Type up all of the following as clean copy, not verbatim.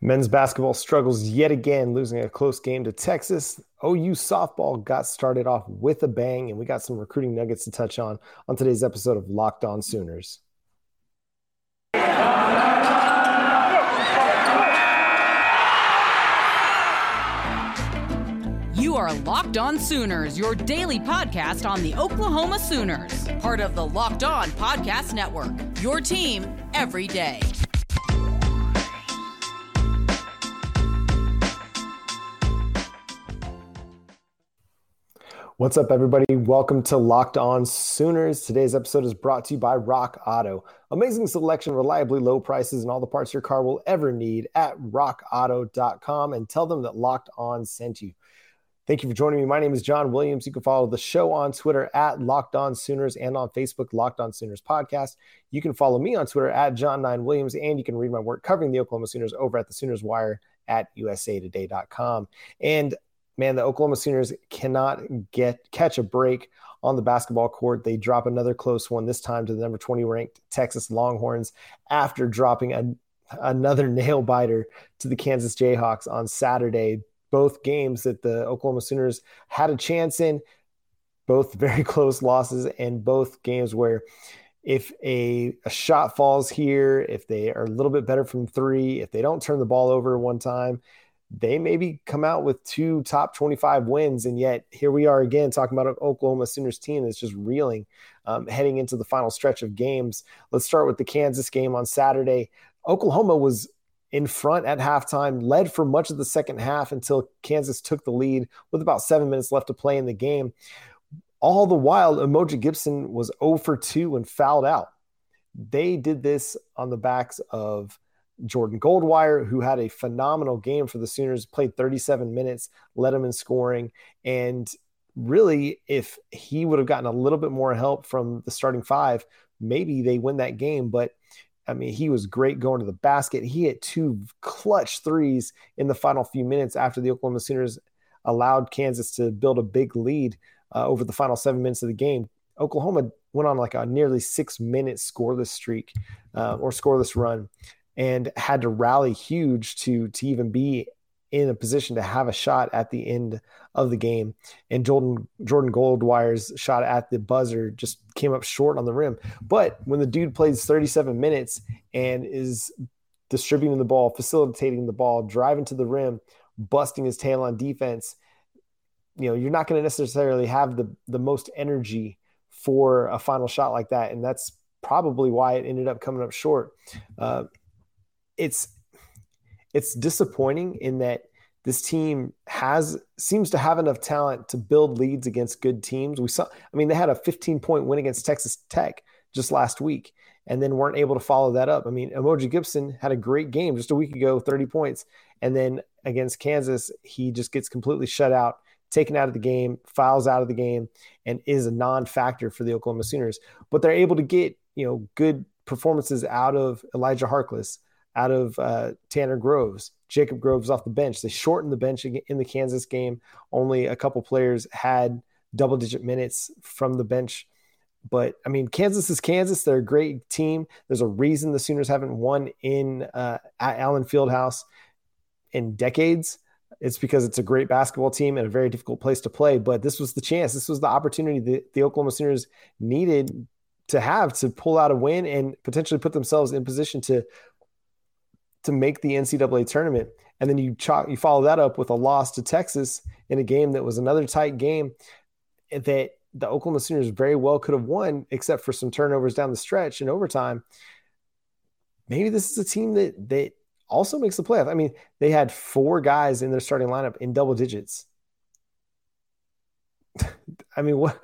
Men's basketball struggles yet again, losing a close game to Texas. OU softball got started off with a bang, and we got some recruiting nuggets to touch on today's episode of Locked On Sooners. You are Locked On Sooners, your daily podcast on the Oklahoma Sooners, part of the Locked On Podcast Network, your team every day. What's up, everybody? Welcome to Locked On Sooners. Today's episode is brought to you by Rock Auto. Amazing selection, reliably low prices, and all the parts your car will ever need at rockauto.com, and tell them that Locked On sent you. Thank you for joining me. My name is John Williams. You can follow the show on Twitter at Locked On Sooners and on Facebook, Locked On Sooners Podcast. You can follow me on Twitter at John9Williams, and you can read my work covering the Oklahoma Sooners over at the Sooners Wire at usatoday.com. And man, the Oklahoma Sooners cannot catch a break on the basketball court. They drop another close one, this time to the number 20 ranked Texas Longhorns, after dropping another nail biter to the Kansas Jayhawks on Saturday. Both games that the Oklahoma Sooners had a chance in, both very close losses, and both games where if a shot falls here, if they are a little bit better from three, if they don't turn the ball over one time, they maybe come out with two top 25 wins, and yet here we are again talking about an Oklahoma Sooners team that's just reeling heading into the final stretch of games. Let's start with the Kansas game on Saturday. Oklahoma was in front at halftime, led for much of the second half until Kansas took the lead with about 7 minutes left to play in the game. All the while, Emoja Gibson was 0 for 2 and fouled out. They did this on the backs of Jordan Goldwire, who had a phenomenal game for the Sooners, played 37 minutes, led them in scoring. And really, if he would have gotten a little bit more help from the starting five, maybe they win that game. But I mean, he was great going to the basket. He hit two clutch threes in the final few minutes after the Oklahoma Sooners allowed Kansas to build a big lead over the final 7 minutes of the game. Oklahoma went on like a nearly 6 minute scoreless streak or scoreless run, and had to rally huge to even be in a position to have a shot at the end of the game. And Jordan Goldwire's shot at the buzzer just came up short on the rim. But when the dude plays 37 minutes and is distributing the ball, facilitating the ball, driving to the rim, busting his tail on defense, you know, you're not going to necessarily have the most energy for a final shot like that. And that's probably why it ended up coming up short. It's disappointing in that this team seems to have enough talent to build leads against good teams. They had a 15-point win against Texas Tech just last week, and then weren't able to follow that up. I mean, Emoja Gibson had a great game just a week ago, 30 points, and then against Kansas, he just gets completely shut out, taken out of the game, fouls out of the game, and is a non-factor for the Oklahoma Sooners. But they're able to get, you know, good performances out of Elijah Harkless, out of Tanner Groves, Jacob Groves off the bench. They shortened the bench in the Kansas game. Only a couple players had double-digit minutes from the bench. But, I mean, Kansas is Kansas. They're a great team. There's a reason the Sooners haven't won at Allen Fieldhouse in decades. It's because it's a great basketball team and a very difficult place to play. But this was the chance. This was the opportunity that the Oklahoma Sooners needed to have to pull out a win and potentially put themselves in position to make the NCAA tournament. And then you follow that up with a loss to Texas in a game that was another tight game that the Oklahoma Sooners very well could have won, except for some turnovers down the stretch in overtime. Maybe this is a team that also makes the playoff. I mean, they had four guys in their starting lineup in double digits. I mean, what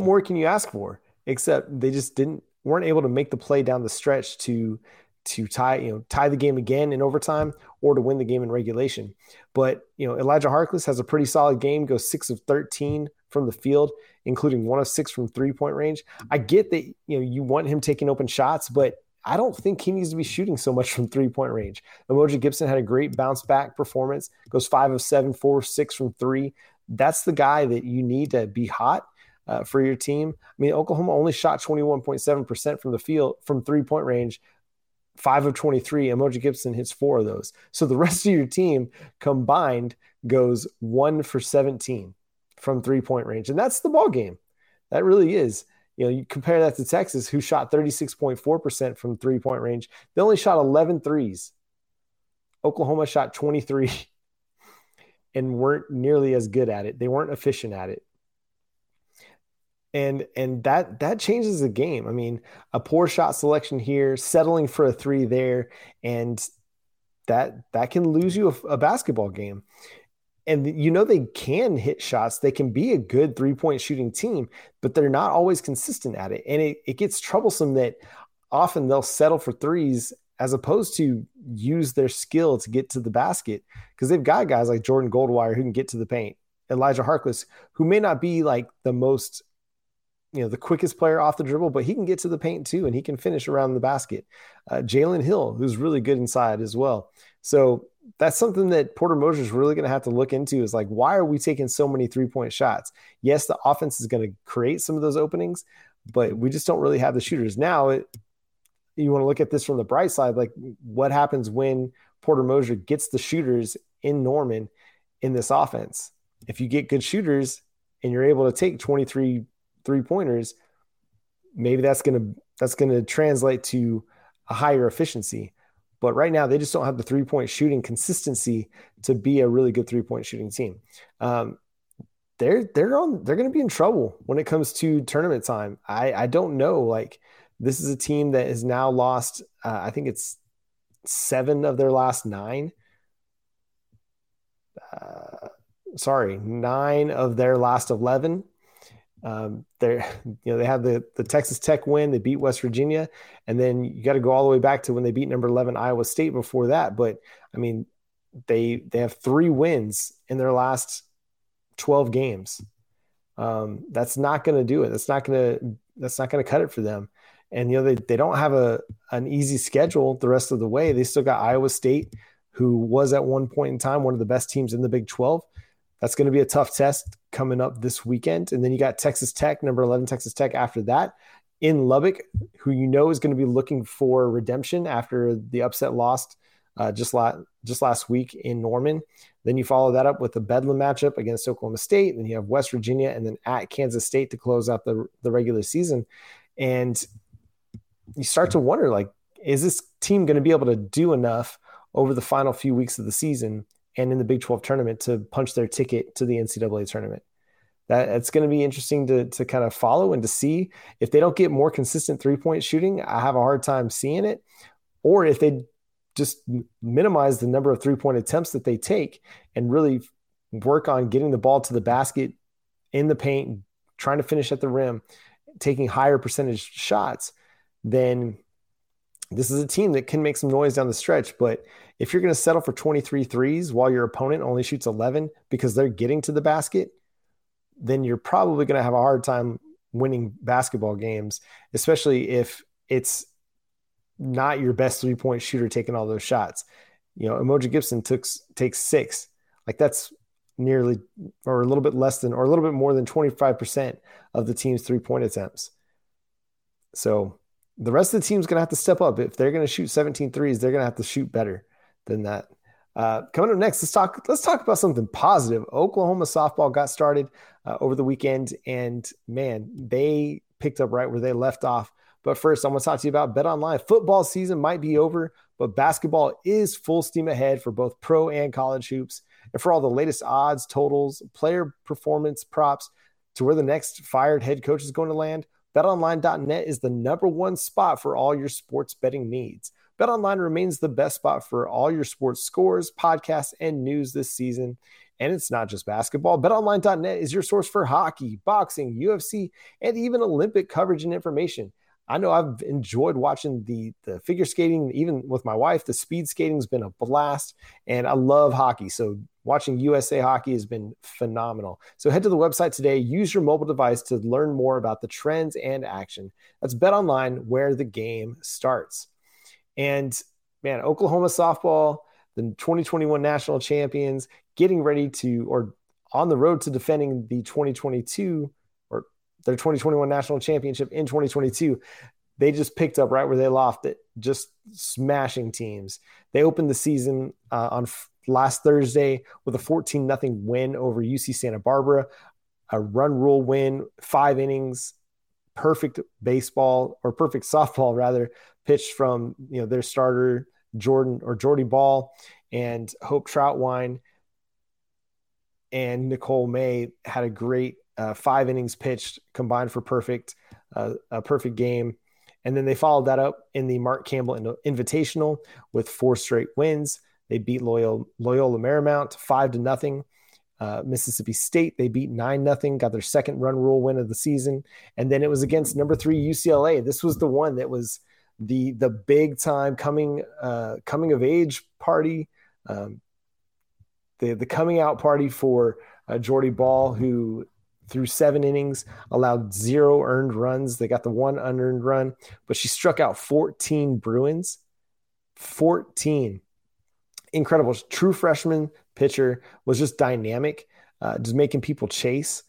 more can you ask for? Except they just weren't able to make the play down the stretch to tie the game again in overtime or to win the game in regulation. But, you know, Elijah Harkless has a pretty solid game, goes 6 of 13 from the field, including 1 of 6 from three-point range. I get that, you know, you want him taking open shots, but I don't think he needs to be shooting so much from three-point range. Emoja Gibson had a great bounce-back performance, goes 5 of 7, 4 of 6 from three. That's the guy that you need to be hot for your team. I mean, Oklahoma only shot 21.7% from the field from three-point range 5 of 23, Emoja Gibson hits 4 of those. So the rest of your team combined goes 1 for 17 from three-point range. And that's the ball game. That really is. You know, you compare that to Texas, who shot 36.4% from three-point range. They only shot 11 threes. Oklahoma shot 23 and weren't nearly as good at it. They weren't efficient at it. And that changes the game. I mean, a poor shot selection here, settling for a three there, and that can lose you a basketball game. And you know they can hit shots. They can be a good three-point shooting team, but they're not always consistent at it. And it gets troublesome that often they'll settle for threes as opposed to use their skill to get to the basket, because they've got guys like Jordan Goldwire who can get to the paint, Elijah Harkless, who may not be like the most – the quickest player off the dribble, but he can get to the paint too, and he can finish around the basket. Jalen Hill, who's really good inside as well. So that's something that Porter Moser is really going to have to look into, is like, why are we taking so many three-point shots? Yes, the offense is going to create some of those openings, but we just don't really have the shooters. Now, you want to look at this from the bright side, like what happens when Porter Moser gets the shooters in Norman in this offense? If you get good shooters and you're able to take 23 three-pointers, maybe that's going to translate to a higher efficiency. But right now they just don't have the three-point shooting consistency to be a really good three-point shooting team. They're going to be in trouble when it comes to tournament time. I don't know, like, this is a team that has now lost I think it's 7 of their last 9. 9 of their last 11. They have the Texas Tech win. They beat West Virginia, and then you got to go all the way back to when they beat number 11 Iowa State before that. But I mean, they have 3 wins in their last 12 games. That's not going to do it. That's not going to cut it for them. And they don't have an easy schedule the rest of the way. They still got Iowa State, who was at one point in time one of the best teams in the Big 12. That's going to be a tough test coming up this weekend. And then you got Texas Tech, number 11 Texas Tech, after that in Lubbock, who is going to be looking for redemption after the upset lost just last week in Norman. Then you follow that up with the Bedlam matchup against Oklahoma State. Then you have West Virginia, and then at Kansas State to close out the regular season. And you start to wonder, like, is this team going to be able to do enough over the final few weeks of the season and in the Big 12 tournament to punch their ticket to the NCAA tournament? That's going to be interesting to kind of follow and to see. If they don't get more consistent three-point shooting, I have a hard time seeing it. Or if they just minimize the number of three-point attempts that they take and really work on getting the ball to the basket, in the paint, trying to finish at the rim, taking higher percentage shots, then this is a team that can make some noise down the stretch. But if you're going to settle for 23 threes while your opponent only shoots 11 because they're getting to the basket, then you're probably going to have a hard time winning basketball games, especially if it's not your best three-point shooter taking all those shots. Emoja Gibson takes 6. Like, that's nearly, or a little bit less than, or a little bit more than 25% of the team's three-point attempts. So the rest of the team's going to have to step up. If they're going to shoot 17 threes, they're going to have to shoot better than that. Coming up next, let's talk about something positive. Oklahoma softball got started over the weekend, and man, they picked up right where they left off. But first, I'm going to talk to you about BetOnline. Football season might be over, but basketball is full steam ahead for both pro and college hoops. And for all the latest odds, totals, player performance props, to where the next fired head coach is going to land, BetOnline.net is the number one spot for all your sports betting needs. BetOnline remains the best spot for all your sports scores, podcasts, and news this season. And it's not just basketball. BetOnline.net is your source for hockey, boxing, UFC, and even Olympic coverage and information. I know I've enjoyed watching the figure skating, even with my wife. The speed skating's been a blast, and I love hockey. So watching USA hockey has been phenomenal. So head to the website today. Use your mobile device to learn more about the trends and action. That's BetOnline, where the game starts. And man, Oklahoma softball, the 2021 national champions, getting ready to, or on the road to defending the 2022 their 2021 national championship in 2022. They just picked up right where they left it, just smashing teams. They opened the season last Thursday with a 14-0 win over UC Santa Barbara, a run rule win, 5 innings, perfect softball rather, pitched from their starter Jordy Bahl and Hope Troutwine, and Nicole May had a great 5 innings pitched combined for a perfect game. And then they followed that up in the Mark Campbell Invitational with 4 straight wins. They beat Loyola Marymount 5-0. Mississippi State, they beat 9-0, got their second run rule win of the season. And then it was against number 3 UCLA. This was the one that was the big time coming of age party, the coming out party for Jordy Bahl, who through 7 innings allowed 0 earned runs. They got the 1 unearned run, but she struck out 14 Bruins, 14. Incredible. True freshman pitcher, was just dynamic, just making people chase,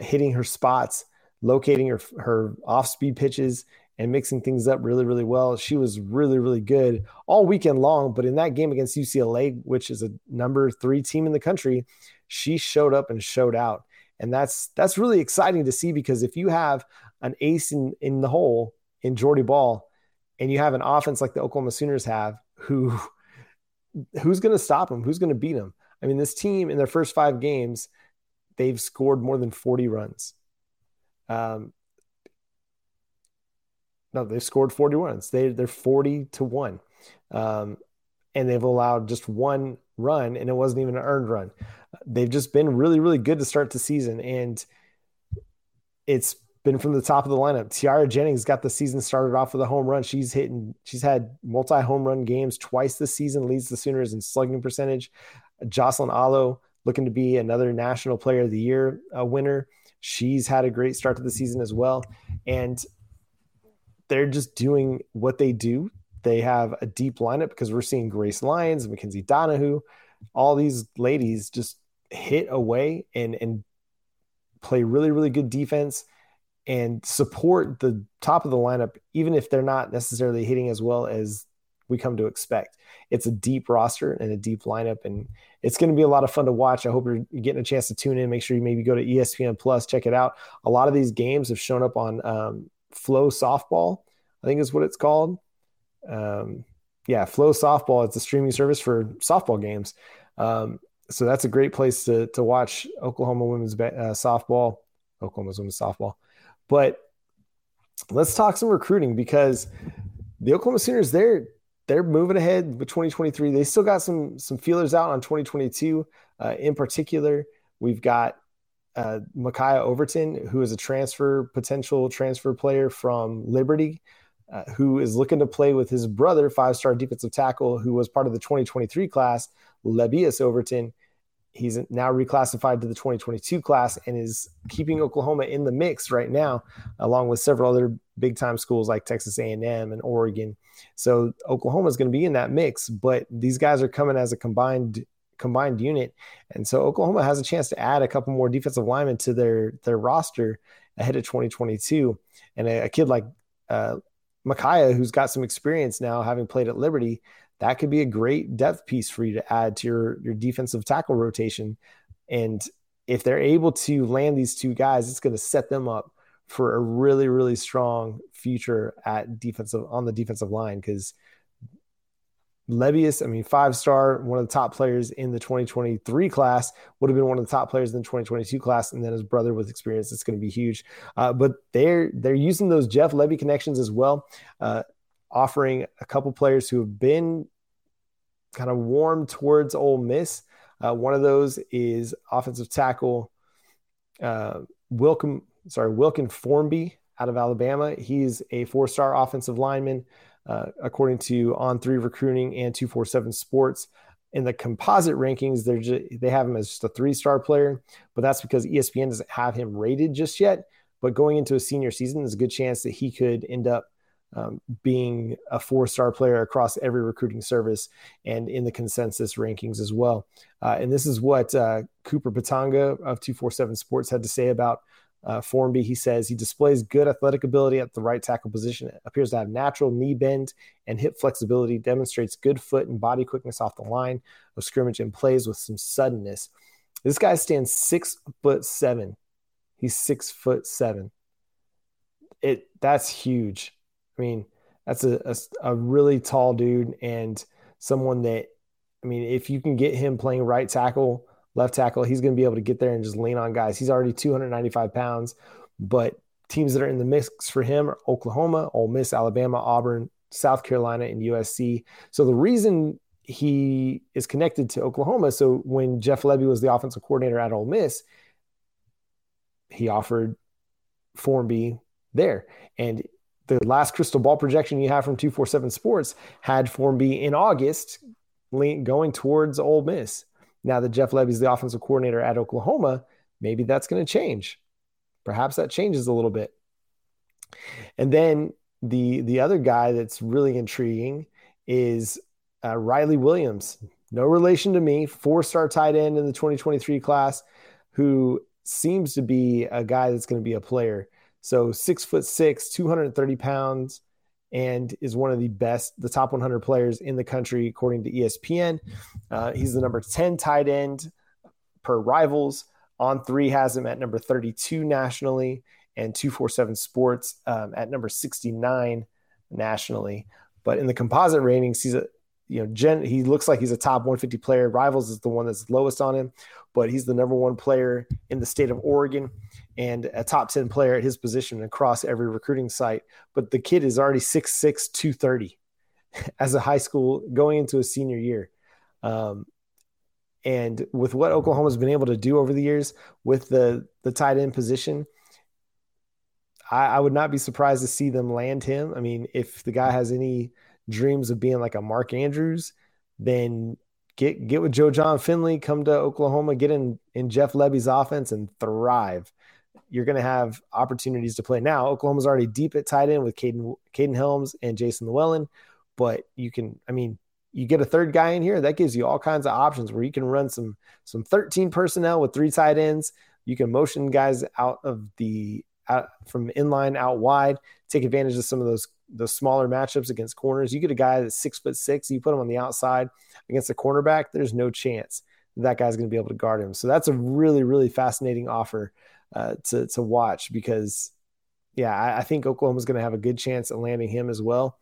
hitting her spots, locating her off-speed pitches, and mixing things up really, really well. She was really, really good all weekend long, but in that game against UCLA, which is a number 3 team in the country, she showed up and showed out. And that's really exciting to see, because if you have an ace in the hole in Jordy Bahl, and you have an offense like the Oklahoma Sooners have, who's going to stop them? Who's going to beat them? I mean, this team in their first 5 games, they've scored more than 40 runs. They've scored 40 runs. They're 40-1. And they've allowed just 1 run, and it wasn't even an earned run. They've just been really, really good to start the season. And it's been from the top of the lineup. Tiara Jennings got the season started off with a home run. She's had multi-home run games twice this season, leads the Sooners in slugging percentage. Jocelyn Allo, looking to be another National Player of the Year winner. She's had a great start to the season as well. And they're just doing what they do. They have a deep lineup, because we're seeing Grace Lyons, Mackenzie Donahue, all these ladies just hit away and play really, really good defense and support the top of the lineup, even if they're not necessarily hitting as well as we come to expect. It's a deep roster and a deep lineup, and it's going to be a lot of fun to watch. I hope you're getting a chance to tune in. Make sure you maybe go to ESPN Plus, check it out. A lot of these games have shown up on Flow Softball, I think is what it's called. Flow Softball. It's a streaming service for softball games. So that's a great place to watch Oklahoma women's softball. Oklahoma's women's softball. But let's talk some recruiting, because the Oklahoma Sooners, they're moving ahead with 2023. They still got some feelers out on 2022. In particular, we've got Micaiah Overton, who is a potential transfer player from Liberty, who is looking to play with his brother, 5-star defensive tackle, who was part of the 2023 class, Levius Overton. He's now reclassified to the 2022 class and is keeping Oklahoma in the mix right now, along with several other big-time schools like Texas A&M and Oregon. So Oklahoma is going to be in that mix, but these guys are coming as a combined unit. And so Oklahoma has a chance to add a couple more defensive linemen to their roster ahead of 2022. And a kid like Micaiah, who's got some experience now, having played at Liberty, that could be a great depth piece for you to add to your defensive tackle rotation. And if they're able to land these 2 guys, it's going to set them up for a really, really strong future on the defensive line. Because Levius, 5-star, one of the top players in the 2023 class, would have been one of the top players in the 2022 class, and then his brother with experience. It's going to be huge. But they're using those Jeff Levy connections as well. Offering a couple players who have been kind of warm towards Ole Miss. One of those is offensive tackle Wilkin Formby out of Alabama. He's a 4-star offensive lineman, according to On3 Recruiting and 247 Sports. In the composite rankings, they have him as just a 3-star player, but that's because ESPN doesn't have him rated just yet. But going into a senior season, there's a good chance that he could end up being a 4-star player across every recruiting service and in the consensus rankings as well. And this is what Cooper Patanga of 247 Sports had to say about Formby, he says, he displays good athletic ability at the right tackle position, appears to have natural knee bend and hip flexibility, demonstrates good foot and body quickness off the line of scrimmage, and plays with some suddenness. This guy stands 6'7". He's 6'7". That's huge. I mean, that's a really tall dude, and someone that, I mean, if you can get him playing right tackle, left tackle, he's going to be able to get there and just lean on guys. He's already 295 pounds, but teams that are in the mix for him are Oklahoma, Ole Miss, Alabama, Auburn, South Carolina, and USC. So the reason he is connected to Oklahoma, so when Jeff Levy was the offensive coordinator at Ole Miss, he offered Formby there. And the last crystal ball projection you have from 247 Sports had Formby in August going towards Ole Miss. Now that Jeff Levy's the offensive coordinator at Oklahoma, maybe that's going to change. Perhaps that changes a little bit. And then the other guy that's really intriguing is Riley Williams. No relation to me, 4-star tight end in the 2023 class, who seems to be a guy that's going to be a player. So 6'6", 230 pounds, and is one of the best, the top 100 players in the country, according to ESPN. He's the number 10 tight end per Rivals. On3 has him at number 32 nationally, and 247 Sports at number 69 nationally. But in the composite ratings, he's a, he looks like he's a top 150 player. Rivals is the one that's lowest on him, but he's the number one player in the state of Oregon, and a top 10 player at his position across every recruiting site. But the kid is already 6'6", 230 as a high school going into his senior year. And with what Oklahoma's been able to do over the years with the tight end position, I would not be surprised to see them land him. I mean, if the guy has any dreams of being like a Mark Andrews, then get with Joe John Finley, come to Oklahoma, get in Jeff Levy's offense and thrive. You're going to have opportunities to play. Now, Oklahoma's already deep at tight end with Caden Helms and Jason Llewellyn, but you can, I mean, you get a third guy in here, that gives you all kinds of options where you can run some 13 personnel with 3 tight ends. You can motion guys from inline out wide, take advantage of some of those smaller matchups against corners. You get a guy that's 6'6", you put him on the outside against a cornerback, there's no chance that guy's going to be able to guard him. So that's a really, really fascinating offer to watch, because I think Oklahoma's going to have a good chance at landing him as well.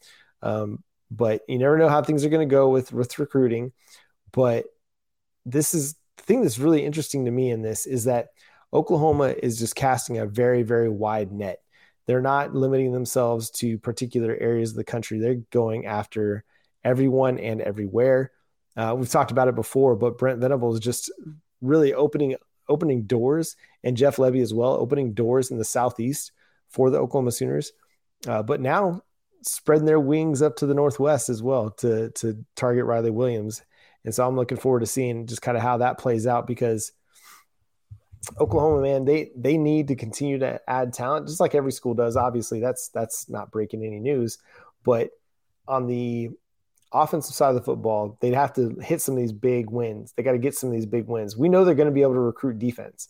But you never know how things are going to go with recruiting. But this is the thing that's really interesting to me in this, is that Oklahoma is just casting a very, very wide net. They're not limiting themselves to particular areas of the country. They're going after everyone and everywhere. We've talked about it before, but Brent Venables just really opening doors, and Jeff Levy as well, opening doors in the Southeast for the Oklahoma Sooners. But now spreading their wings up to the Northwest as well to target Riley Williams. And so I'm looking forward to seeing just kind of how that plays out, because Oklahoma, man, they need to continue to add talent, just like every school does. Obviously, that's not breaking any news. But on the offensive side of the football, they'd have to hit some of these big wins. They got to get some of these big wins. We know they're going to be able to recruit defense,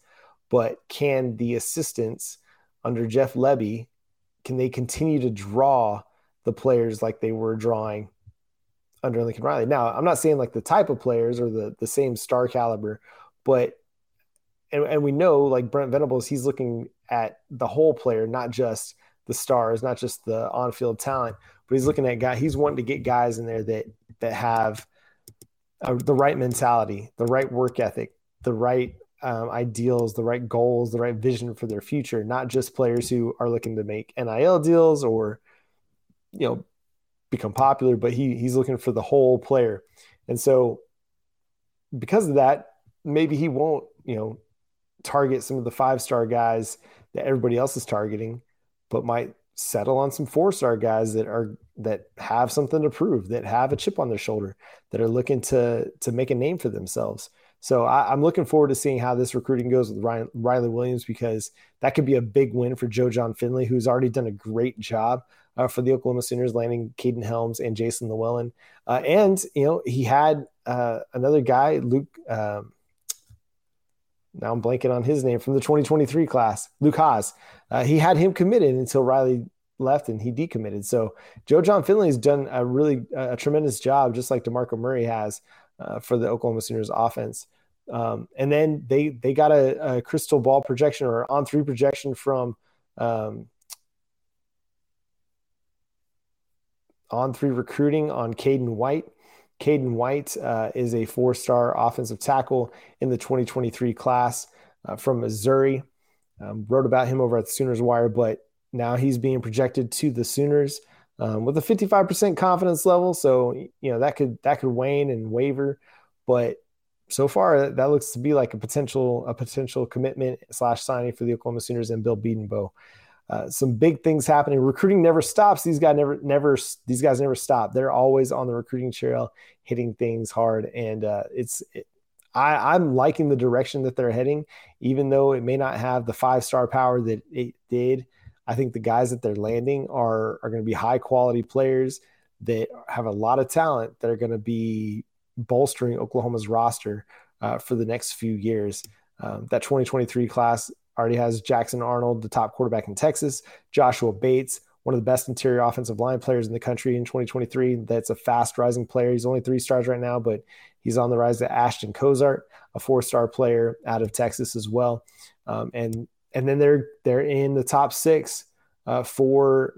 but can the assistants under Jeff Levy, can they continue to draw the players like they were drawing under Lincoln Riley? Now, I'm not saying like the type of players or the same star caliber, but and we know, like Brent Venables, he's looking at the whole player, not just the stars, not just the on-field talent, but he's looking at he's wanting to get guys in there that have the right mentality, the right work ethic, the right ideals, the right goals, the right vision for their future, not just players who are looking to make NIL deals or, become popular, but he's looking for the whole player. And so because of that, maybe he won't, target some of the 5-star guys that everybody else is targeting, but might settle on some 4-star guys that have something to prove, that have a chip on their shoulder, that are looking to make a name for themselves. So I'm looking forward to seeing how this recruiting goes with Riley Williams, because that could be a big win for Joe John Finley, who's already done a great job for the Oklahoma Sooners, landing Caden Helms and Jason Llewellyn. And he had another guy, Luke now I'm blanking on his name, from the 2023 class, Luke Haas. He had him committed until Riley left and he decommitted. So Joe John Finley has done a really a tremendous job, just like DeMarco Murray has for the Oklahoma Sooners offense. And then they got a crystal ball projection or On3 projection from On3 Recruiting on Caden White. Caden White is a four-star offensive tackle in the 2023 class from Missouri. Wrote about him over at the Sooners Wire, but now he's being projected to the Sooners with a 55% confidence level. So, you know, that could wane and waver, but so far that looks to be like a potential commitment / signing for the Oklahoma Sooners and Bill Beedenbow. Some big things happening. Recruiting never stops. These guys never stop. They're always on the recruiting trail, hitting things hard. And I'm liking the direction that they're heading, even though it may not have the five-star power that it did. I think the guys that they're landing are going to be high-quality players that have a lot of talent that are going to be bolstering Oklahoma's roster for the next few years. That 2023 class already has Jackson Arnold, the top quarterback in Texas, Joshua Bates, one of the best interior offensive line players in the country in 2023. That's a fast-rising player. He's only 3 stars right now, but he's on the rise to Ashton Cozart, a 4-star player out of Texas as well. And then they're in the top 6 for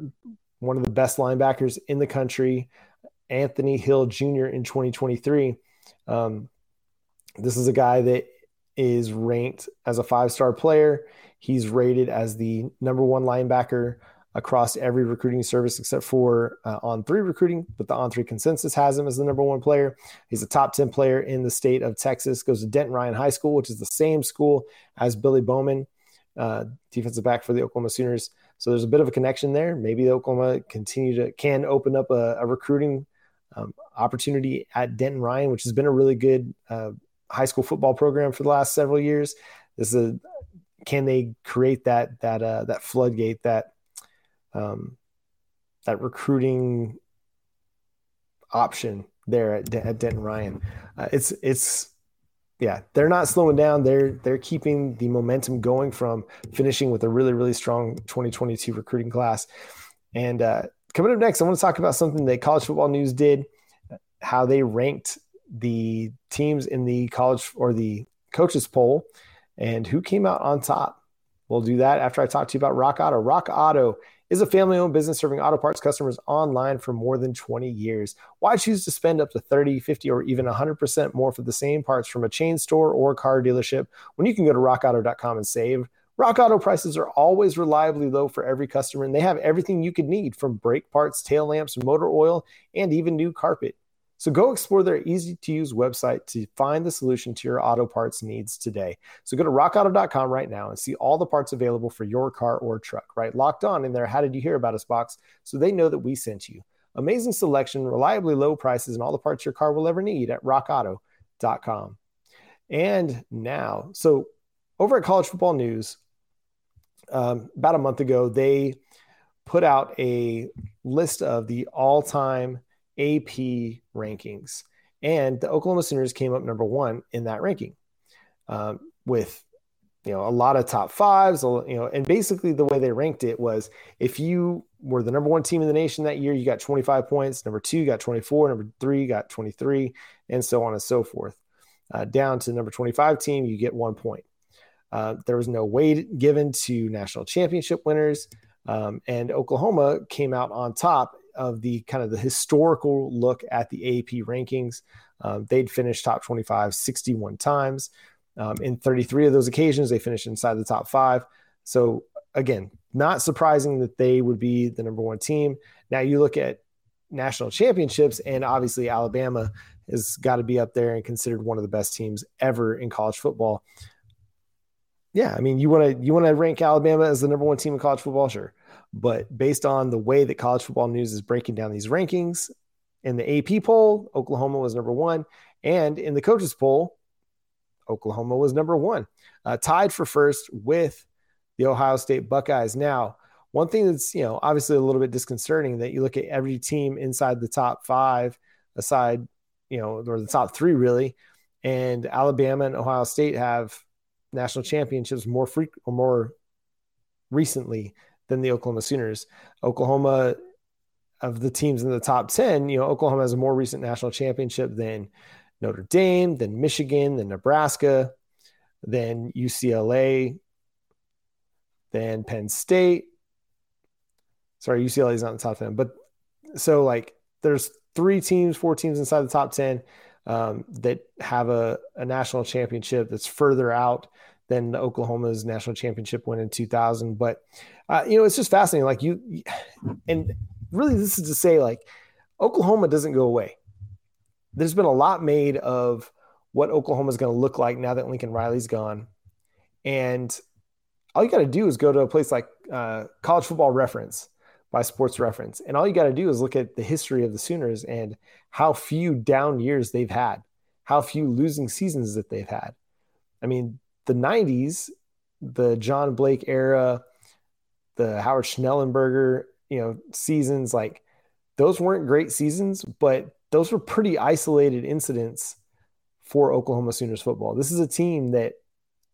one of the best linebackers in the country, Anthony Hill Jr. in 2023. This is a guy that is ranked as a 5-star player. He's rated as the number 1 linebacker across every recruiting service except for On3 Recruiting, but the On3 consensus has him as the number 1 player. He's a top 10 player in the state of Texas, goes to Denton Ryan High School, which is the same school as Billy Bowman, defensive back for the Oklahoma Sooners. So there's a bit of a connection there. Maybe the Oklahoma can open up a recruiting opportunity at Denton Ryan, which has been a really good high school football program for the last several years. This is can they create that floodgate, that recruiting option there at Denton Ryan? Yeah, they're not slowing down. They're keeping the momentum going from finishing with a really, really strong 2022 recruiting class. And coming up next, I want to talk about something that College Football News did, how they ranked the teams in the college or the coaches poll and who came out on top. We'll do that after I talk to you about Rock Auto. Rock Auto is a family-owned business serving auto parts customers online for more than 20 years. Why choose to spend up to 30, 50, or even 100% more for the same parts from a chain store or car dealership when you can go to rockauto.com and save? Rock Auto prices are always reliably low for every customer, and they have everything you could need from brake parts, tail lamps, motor oil, and even new carpet. So go explore their easy-to-use website to find the solution to your auto parts needs today. So go to rockauto.com right now and see all the parts available for your car or truck. Right, Locked On in their How Did You Hear About Us box, so they know that we sent you. Amazing selection, reliably low prices, and all the parts your car will ever need at rockauto.com. And now, so over at College Football News, about a month ago, they put out a list of the all-time AP rankings, and the Oklahoma Sooners came up number 1 in that ranking, with a lot of top fives, and basically the way they ranked it was if you were the number 1 team in the nation that year, you got 25 points, number 2 got 24, number 3 got 23, and so on and so forth. Down to number 25 team, you get 1 point. There was no weight given to national championship winners, and Oklahoma came out on top of the kind of the historical look at the AP rankings. They'd finished top 25 61 times. In 33 of those occasions, they finished inside the top 5. So again, not surprising that they would be the number 1 team. Now you look at national championships, and obviously Alabama has got to be up there and considered one of the best teams ever in college football. Yeah, I mean, you want to rank Alabama as the number 1 team in college football, sure. But based on the way that College Football News is breaking down these rankings, in the AP poll, Oklahoma was number 1. And in the coaches poll, Oklahoma was number 1, tied for first with the Ohio State Buckeyes. Now, one thing that's, obviously a little bit disconcerting that you look at every team inside the top 5 aside, or the top 3 really, and Alabama and Ohio State have national championships more frequent or more recently than the Oklahoma Sooners. Oklahoma, of the teams in the top 10, you know, Oklahoma has a more recent national championship than Notre Dame, than Michigan, than Nebraska, than UCLA, than Penn State. Sorry, UCLA is not in the top 10, but so like there's four teams inside the top 10 that have a national championship that's further out than Oklahoma's national championship win in 2000. But, you know, it's just fascinating. Like you, and really this is to say like Oklahoma doesn't go away. There's been a lot made of what Oklahoma is going to look like now that Lincoln Riley's gone. And all you got to do is go to a place like College Football Reference by Sports Reference. And all you got to do is look at the history of the Sooners and how few down years they've had, how few losing seasons that they've had. I mean, the 90s, the John Blake era, the Howard Schnellenberger, you know, seasons, like those weren't great seasons, but those were pretty isolated incidents for Oklahoma Sooners football. This is a team that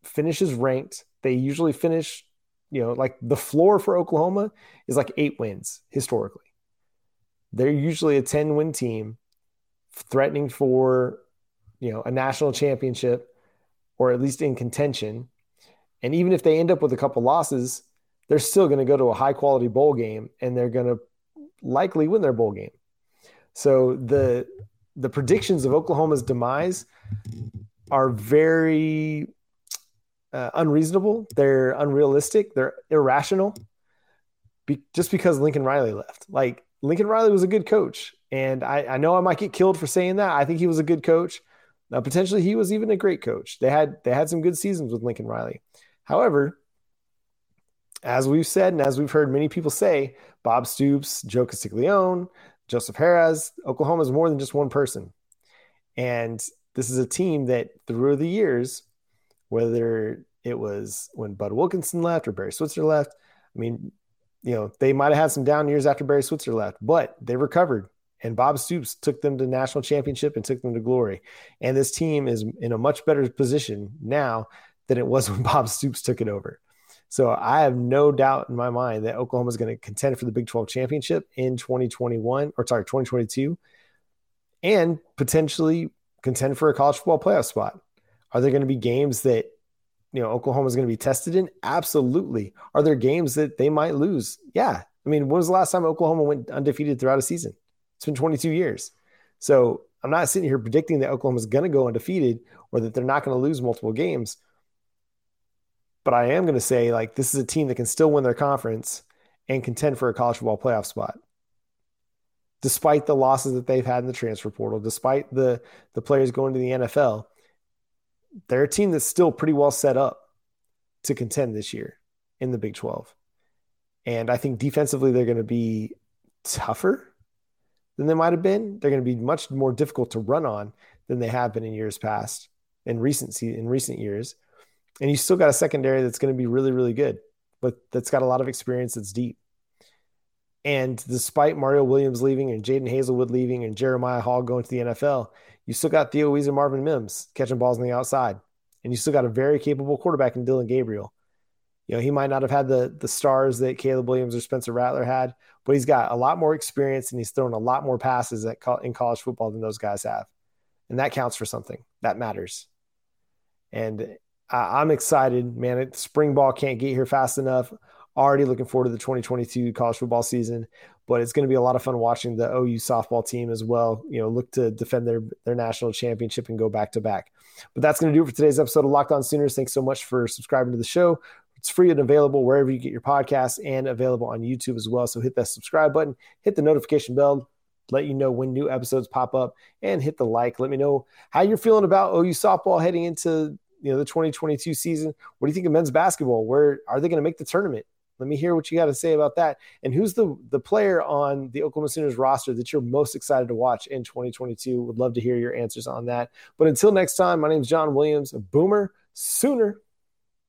finishes ranked. They usually finish, you know, like the floor for Oklahoma is like 8 wins historically. They're usually a 10-win team threatening for, you know, a national championship or at least in contention. And even if they end up with a couple losses, they're still going to go to a high-quality bowl game and they're going to likely win their bowl game. So the predictions of Oklahoma's demise are very unreasonable. They're unrealistic. They're irrational just because Lincoln Riley left. Like Lincoln Riley was a good coach. And I know I might get killed for saying that. I think he was a good coach. Now, potentially he was even a great coach. They had some good seasons with Lincoln Riley. However, as we've said, and as we've heard many people say, Bob Stoops, Joe Castiglione, Joseph Harris, Oklahoma is more than just one person. And this is a team that through the years, whether it was when Bud Wilkinson left or Barry Switzer left, I mean, you know, they might've had some down years after Barry Switzer left, but they recovered and Bob Stoops took them to national championship and took them to glory. And this team is in a much better position now than it was when Bob Stoops took it over. So I have no doubt in my mind that Oklahoma is going to contend for the Big 12 championship in 2022 and potentially contend for a college football playoff spot. Are there going to be games that, you know, Oklahoma is going to be tested in? Absolutely. Are there games that they might lose? Yeah. I mean, when was the last time Oklahoma went undefeated throughout a season? It's been 22 years. So I'm not sitting here predicting that Oklahoma is going to go undefeated or that they're not going to lose multiple games. But I am going to say, like, this is a team that can still win their conference and contend for a college football playoff spot, despite the losses that they've had in the transfer portal, despite the players going to the NFL. They're a team that's still pretty well set up to contend this year in the Big 12. And I think defensively they're going to be tougher than they might have been. They're going to be much more difficult to run on than they have been in years past, in recent years. And you still got a secondary that's going to be really, really good, but that's got a lot of experience that's deep. And despite Mario Williams leaving and Jaden Hazelwood leaving and Jeremiah Hall going to the NFL, you still got Theo Weiss and Marvin Mims catching balls on the outside. And you still got a very capable quarterback in Dylan Gabriel. You know, he might not have had the stars that Caleb Williams or Spencer Rattler had, but he's got a lot more experience and he's thrown a lot more passes in college football than those guys have. And that counts for something. That matters. And I'm excited, man. Spring ball can't get here fast enough. Already looking forward to the 2022 college football season, but it's going to be a lot of fun watching the OU softball team as well, you know, look to defend their national championship and go back to back. But that's going to do it for today's episode of Locked On Sooners. Thanks so much for subscribing to the show. It's free and available wherever you get your podcasts and available on YouTube as well. So hit that subscribe button, hit the notification bell, let you know when new episodes pop up, and hit the like. Let me know how you're feeling about OU softball heading into, you know, the 2022 season. What do you think of men's basketball? Where are they going to make the tournament? Let me hear what you got to say about that. And who's the player on the Oklahoma Sooners roster that you're most excited to watch in 2022? Would love to hear your answers on that. But until next time, my name is John Williams, a Boomer Sooner.